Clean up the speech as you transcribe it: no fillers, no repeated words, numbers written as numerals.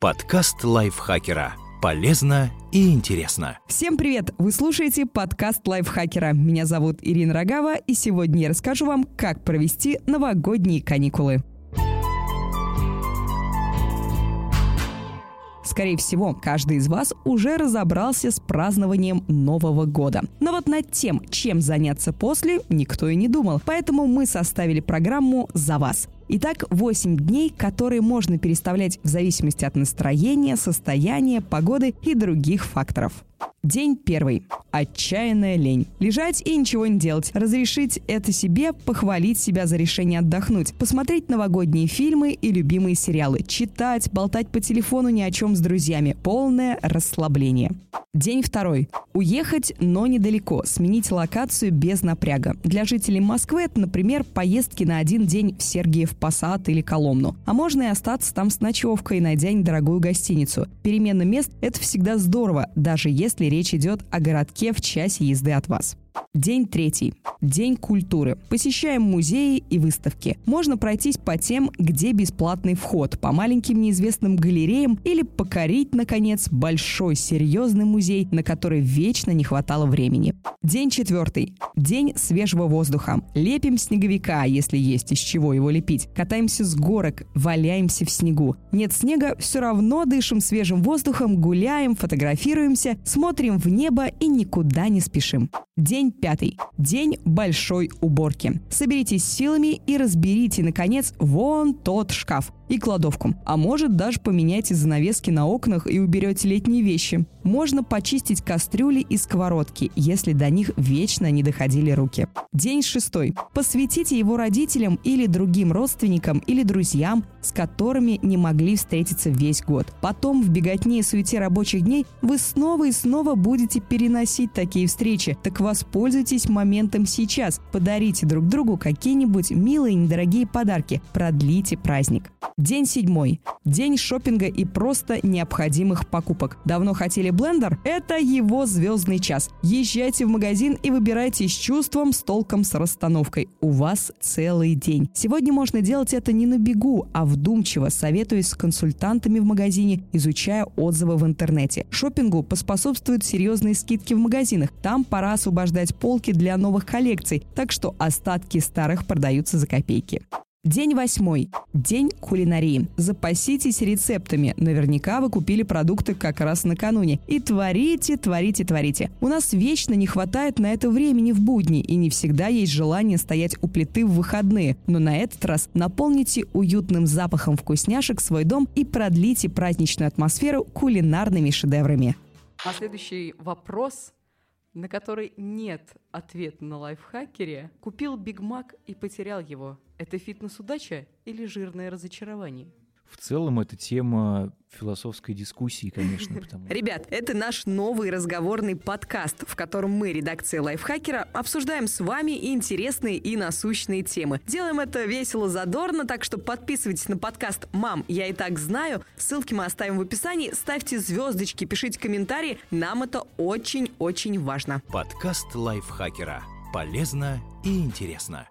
Подкаст Лайфхакера. Полезно и интересно. Всем привет! Вы слушаете подкаст Лайфхакера. Меня зовут Ирина Рогава, и сегодня я расскажу вам, как провести новогодние каникулы. Скорее всего, каждый из вас уже разобрался с празднованием Нового года. Но вот над тем, чем заняться после, никто и не думал. Поэтому мы составили программу за вас. Итак, 8 дней, которые можно переставлять в зависимости от настроения, состояния, погоды и других факторов. День первый. Отчаянная лень. Лежать и ничего не делать. Разрешить это себе, похвалить себя за решение отдохнуть, посмотреть новогодние фильмы и любимые сериалы, читать, болтать по телефону ни о чем с друзьями. Полное расслабление. День второй. Уехать, но недалеко. Сменить локацию без напряга. Для жителей Москвы это, например, поездки на один день в Сергиев Посад или Коломну. А можно и остаться там с ночевкой, найдя недорогую гостиницу. Перемена мест – это всегда здорово, даже если речь идет о городке в часе езды от вас. День третий. День культуры. Посещаем музеи и выставки. Можно пройтись по тем, где бесплатный вход, по маленьким неизвестным галереям или покорить, наконец, большой серьезный музей, на который вечно не хватало времени. День четвертый. День свежего воздуха. Лепим снеговика, если есть из чего его лепить. Катаемся с горок, валяемся в снегу. Нет снега, все равно дышим свежим воздухом, гуляем, фотографируемся, смотрим в небо и никуда не спешим. День пятый. День большой уборки. Соберитесь силами и разберите, наконец, вон тот шкаф и кладовку. А может, даже поменяйте занавески на окнах и уберете летние вещи. Можно почистить кастрюли и сковородки, если до них вечно не доходили руки. День шестой. Посвятите его родителям или другим родственникам или друзьям, с которыми не могли встретиться весь год. Потом в беготне и суете рабочих дней вы снова и снова будете переносить такие встречи. Так воспользуйтесь моментом сейчас. Подарите друг другу какие-нибудь милые недорогие подарки. Продлите праздник. День седьмой. День шопинга и просто необходимых покупок. Давно хотели блендер? Это его звездный час. Езжайте в магазин и выбирайте с чувством, с толком, с расстановкой. У вас целый день. Сегодня можно делать это не на бегу, а вдумчиво, советуясь с консультантами в магазине, изучая отзывы в интернете. Шопингу поспособствуют серьезные скидки в магазинах. Там пора освобождать полки для новых коллекций, так что остатки старых продаются за копейки. День восьмой. День кулинарии. Запаситесь рецептами. Наверняка вы купили продукты как раз накануне. И творите. У нас вечно не хватает на это времени в будни, и не всегда есть желание стоять у плиты в выходные. Но на этот раз наполните уютным запахом вкусняшек свой дом и продлите праздничную атмосферу кулинарными шедеврами. А следующий вопрос, на который нет ответа на лайфхакере. Купил Биг Мак и потерял его. Это фитнес-удача или жирное разочарование? В целом, это тема философской дискуссии, конечно. Ребят, это наш новый разговорный подкаст, в котором мы, редакция Лайфхакера, обсуждаем с вами интересные и насущные темы. Делаем это весело, задорно, так что подписывайтесь на подкаст «Мам, я и так знаю». Ссылки мы оставим в описании. Ставьте звездочки, пишите комментарии. Нам это очень-очень важно. Подкаст Лайфхакера. Полезно и интересно.